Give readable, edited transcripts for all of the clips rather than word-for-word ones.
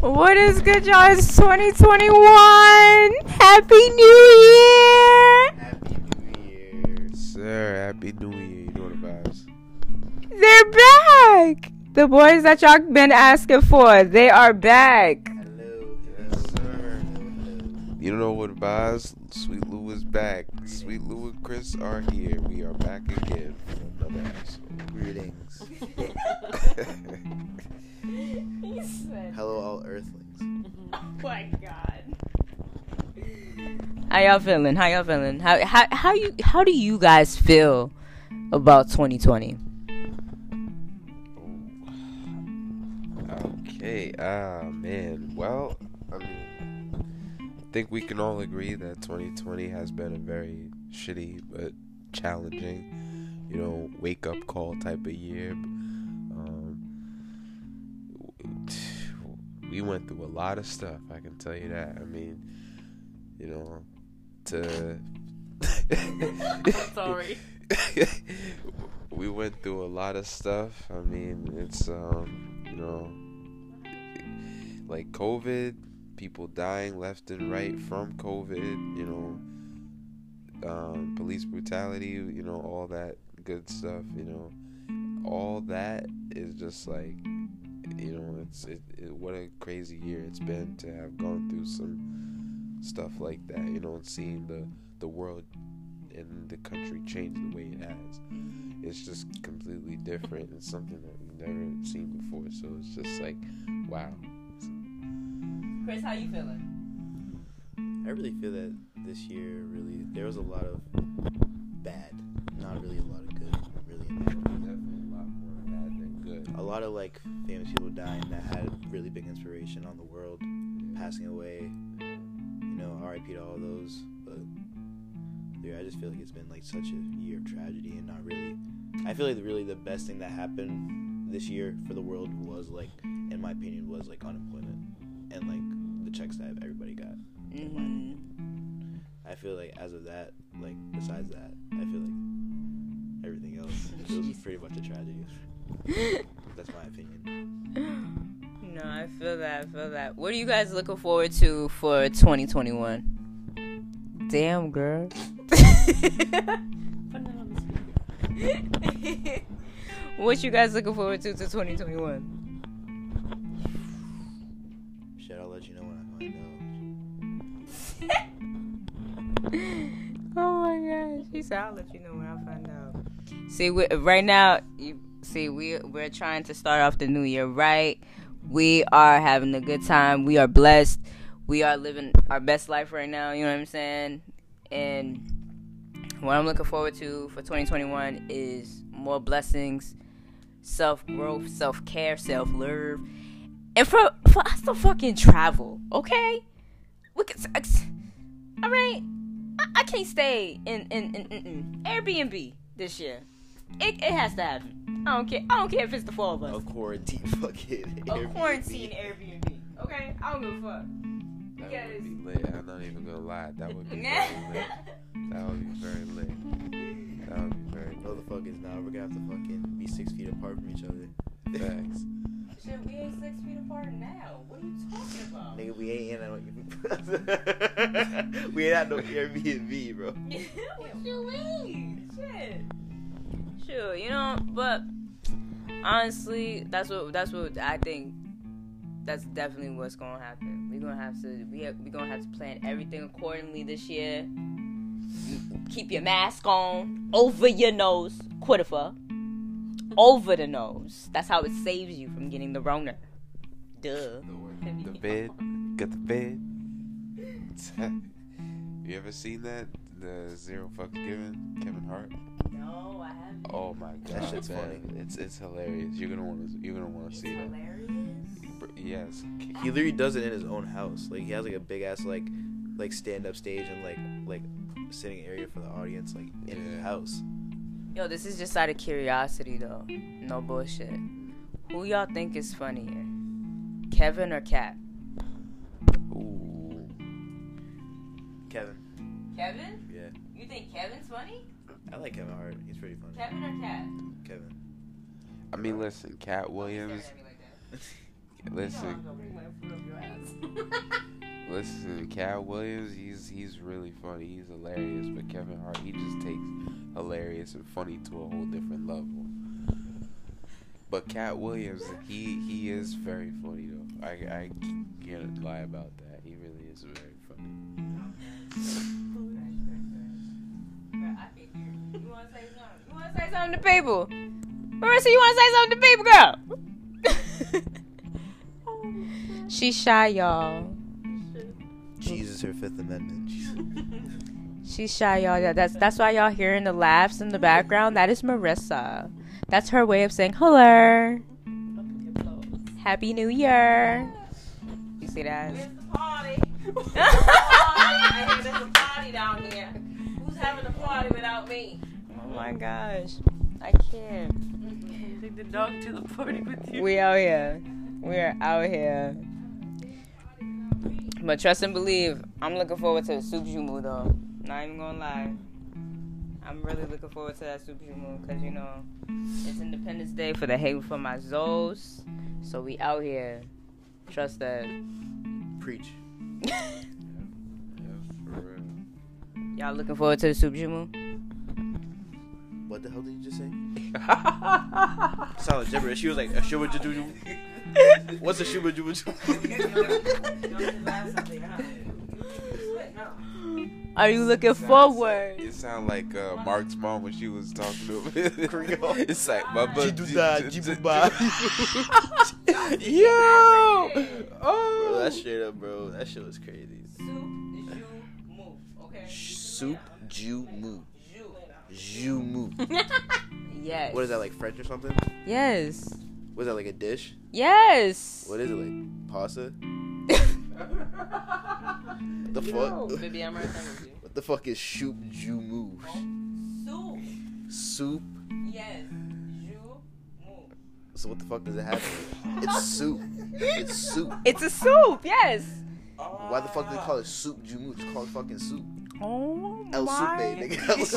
What is good, y'all? It's 2021. Happy New Year. Happy New Year, sir. Happy New Year. You know the vibes. They're back. The boys that y'all been asking for, they are back. Hello, yes, sir. You know what vibes? Sweet Lou is back. Sweet Lou and Chris are here. We are back again for another episode. Greetings. Hello, all Earthlings. Oh my God. How y'all feeling? How y'all feeling? How do you guys feel about 2020? Okay. Man. Well, I mean, I think we can all agree that 2020 has been a very shitty but challenging, you know, wake up call type of year. We went through a lot of stuff, I can tell you that. I mean, you know, to... Sorry. We went through a lot of stuff. I mean, it's, you know, like COVID, people dying left and right from COVID, you know, police brutality, you know, all that good stuff, you know. All that is just like... You know, it's what a crazy year it's been to have gone through some stuff like that, you know, and seeing the world and the country change the way it has. It's just completely different and something that we've never seen before. So it's just like, wow. Chris, how you feeling? I really feel that this year, really, there was a lot of bad, not really a lot of good, really a lot of, like, famous people dying that had really big inspiration on the world, passing away, you know, RIP to all those, but, dude, I just feel like it's been, like, such a year of tragedy and not really, I feel like really the best thing that happened this year for the world was, like, in my opinion, was, like, unemployment and, like, the checks that everybody got. Mm-hmm. I feel like as of that, like, besides that, I feel like everything else, it was pretty much a tragedy. That's my opinion. No, I feel that. What are you guys looking forward to for 2021? Damn, girl. What you guys looking forward to 2021? Shit, I'll let you know when I find out. Oh my gosh. She said, I'll let you know when I find out. See, right now... We're trying to start off the new year right. We are having a good time. We are blessed. We are living our best life right now. You know what I'm saying? And what I'm looking forward to for 2021 is more blessings, self-growth, self-care, self-love, and for us to fucking travel. Okay? We can. All right. I can't stay in Airbnb this year. It has to happen. I don't care if it's the four of us. A quarantine Airbnb. Okay? I don't give a fuck. That would be lit. I'm not even gonna lie. That would be very lit. That would be very lit. Motherfuckers, now we're gonna have to fucking be 6 feet apart from each other. Facts. Shit, we ain't 6 feet apart now. What are you talking about? Nigga, we ain't at no Airbnb, bro. What you mean? Shit. Sure, you know, but honestly, that's what I think. That's definitely what's gonna happen. We're gonna have to plan everything accordingly this year. Keep your mask on over your nose, Quitifa. Over the nose. That's how it saves you from getting the Rona. Duh. Get the bed. You ever seen that? The Zero Fucks Given, Kevin Hart. No, I haven't. Oh my God, that shit's funny. It's hilarious. You're gonna want to see it. Yes. He literally does it in his own house. Like he has like a big ass like stand up stage and like sitting area for the audience like in his house. Yo, this is just out of curiosity though. No bullshit. Who y'all think is funnier, Kevin or Kat? Ooh. Kevin? Yeah. You think Kevin's funny? I like Kevin Hart. He's pretty funny. Kevin or Kat? Kevin. I mean, listen, Kat Williams. Listen, Kat Williams, he's really funny. He's hilarious. But Kevin Hart, he just takes hilarious and funny to a whole different level. But Kat Williams, he is very funny though. I can't lie about that. He really is very funny. You want to say something? You want to say something to people? Marissa, you want to say something to people, girl? She's shy, y'all. Jesus, her Fifth Amendment. She's shy, y'all. Yeah, that's why y'all hearing the laughs in the background. That is Marissa. That's her way of saying hello. Happy New Year. You see that? It's the party. It's the party. I hear there's a party down here. Who's having a party without me? Oh my gosh. I can't. Take the dog to the party with you. We out here. We are out here. But trust and believe, I'm looking forward to the Soup Joumou though. Not even gonna lie. I'm really looking forward to that Soup Joumou because, you know, it's Independence Day for the hate for my Zoes. So we out here. Trust that. Preach. Yeah, for real. Y'all looking forward to the Soup Joumou? What the hell did you just say? Solid gibberish. She was like, what's a shuba juba juba? Are you looking forward? It sounds like Mark's mom when she was talking to him. It's like, yo! Oh! Bro, that's straight up, bro. That shit was crazy. Soup Joumou. Joumou. Yes. What is that, like French or something? Yes. Was that like a dish? Yes. What is it, like pasta? The fuck? No. Baby, I'm right there with you. What the fuck is soup Joumou? Soup. Soup? Yes. Joumou. So what the fuck does it have? It's soup. It's soup. It's a soup, yes. Why the fuck do they call it soup Joumou? It's called fucking soup. Oh El my nigga. El God.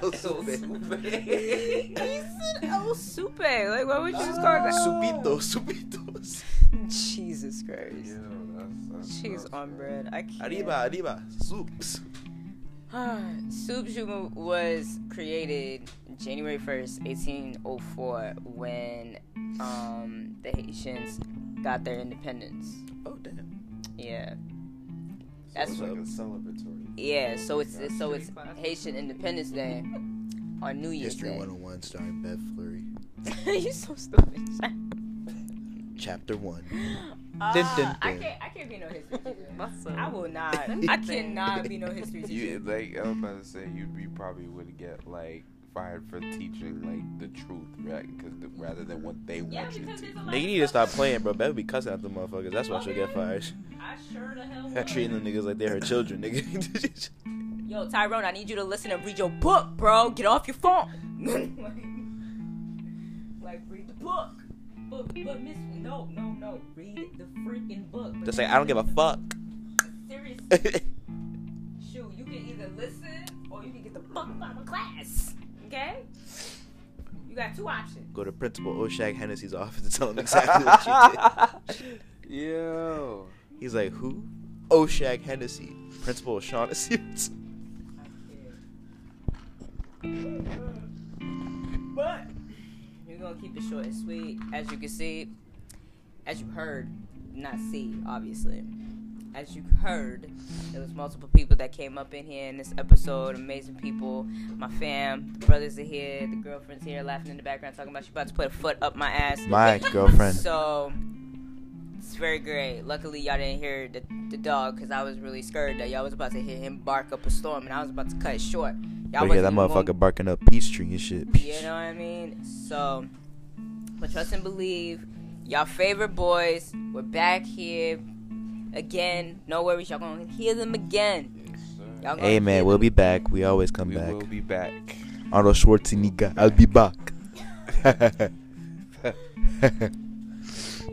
El Supe. He said El Supe. Like, why would you just call it that? Supitos. Jesus Christ. Yeah, that's she's gross, on bread. I can't. Arriba. Soups. Soup Joumou was created January 1st, 1804, when the Haitians got their independence. Oh, damn. Yeah. That's like a celebratory. Yeah, so it's Haitian Independence Day on New Year's History Day. History 101 starring Beth Fleury. You're so stupid. Chapter 1. Dun. I can't be no history teacher. I will not. I cannot be no history teacher. I was about to say, you probably would get like fired for teaching like the truth, right? Because rather than what they want you to teach. Nigga need to stop playing, bro. Better be cussing at the motherfuckers. That's why she'll get fired. I sure the hell will. Treating them niggas like they're her children, nigga. Yo, Tyrone, I need you to listen and read your book, bro. Get off your phone. Like read the book. But miss, no. Read the freaking book. Just like, I don't give a fuck. Seriously. Shoot, you can either listen or you can get the fuck out of class. Okay? You got two options. Go to Principal O'Shag Hennessey's office to tell him exactly what you did. Yo. He's like, who? O'Shag Hennessey. Principal O'Shaughnessy. But we're going to keep it short and sweet. As you can see, as you heard, not see, obviously. As you heard, there was multiple people that came up in here in this episode. Amazing people. My fam, the brothers are here, the girlfriend's here laughing in the background talking about she about to put a foot up my ass. My girlfriend. So, it's very great. Luckily, y'all didn't hear the dog because I was really scared that y'all was about to hear him bark up a storm and I was about to cut it short. Y'all yeah, that motherfucker barking up Peachtree and shit. You know what I mean? So, but trust and believe, y'all favorite boys, we're back here. Again, no worries, y'all gonna hear them again. Yes, hey man, we'll be back. We always come back. We'll be back. Arnold Schwarzenegger, I'll be back.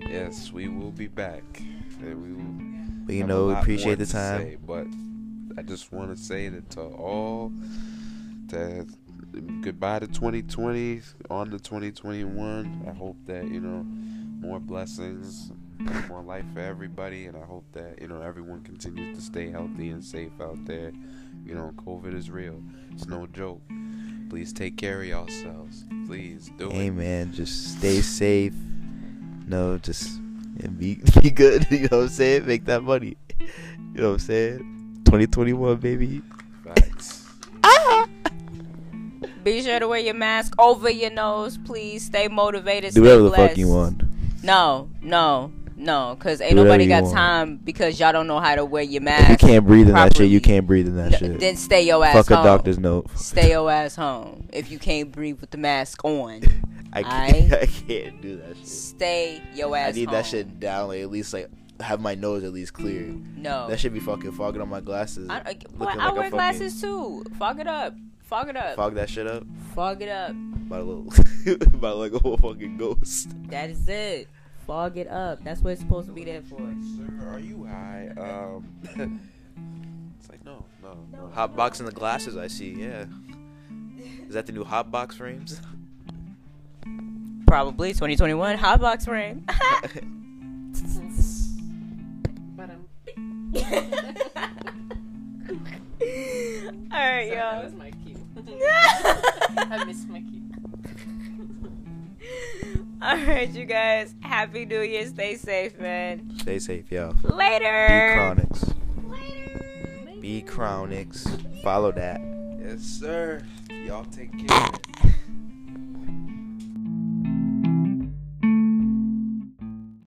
Yes, we will be back. And we will. But you know, we appreciate the time. Say, but I just want to say that to all, that goodbye to 2020, on to 2021. I hope that, you know, more blessings, more life for everybody, and I hope that, you know, everyone continues to stay healthy and safe out there. You know, COVID is real. It's no joke. Please take care of yourselves. Please do it. Hey, man, just stay safe. No, just be good. You know what I'm saying? Make that money. You know what I'm saying? 2021, baby. Facts. Ah! Be sure to wear your mask over your nose, please. Stay motivated. Do whatever the fuck you want. No, because ain't nobody got time because y'all don't know how to wear your mask. If you can't breathe in that shit, then stay your ass home. Fuck a doctor's note. Stay your ass home if you can't breathe with the mask on. I can't do that shit. Stay your ass home. I need that shit down, like, at least, like, have my nose at least clear. No. That should be fucking fogging on my glasses. I wear glasses too. Fog it up. Fog that shit up. Fog it up. By like a whole fucking ghost. That is it. Fog it up. That's what it's supposed to be there for. Sir, are you high? It's like, no. Hot box in the glasses, I see, yeah. Is that the new hot box frames? Probably, 2021 hot box frame. Alright, y'all. That was my cue. I missed my cue. Alright, you guys. Happy New Year. Stay safe, man. Stay safe, y'all. Later. Be Chronics. Follow that. Yes, sir. Y'all take care.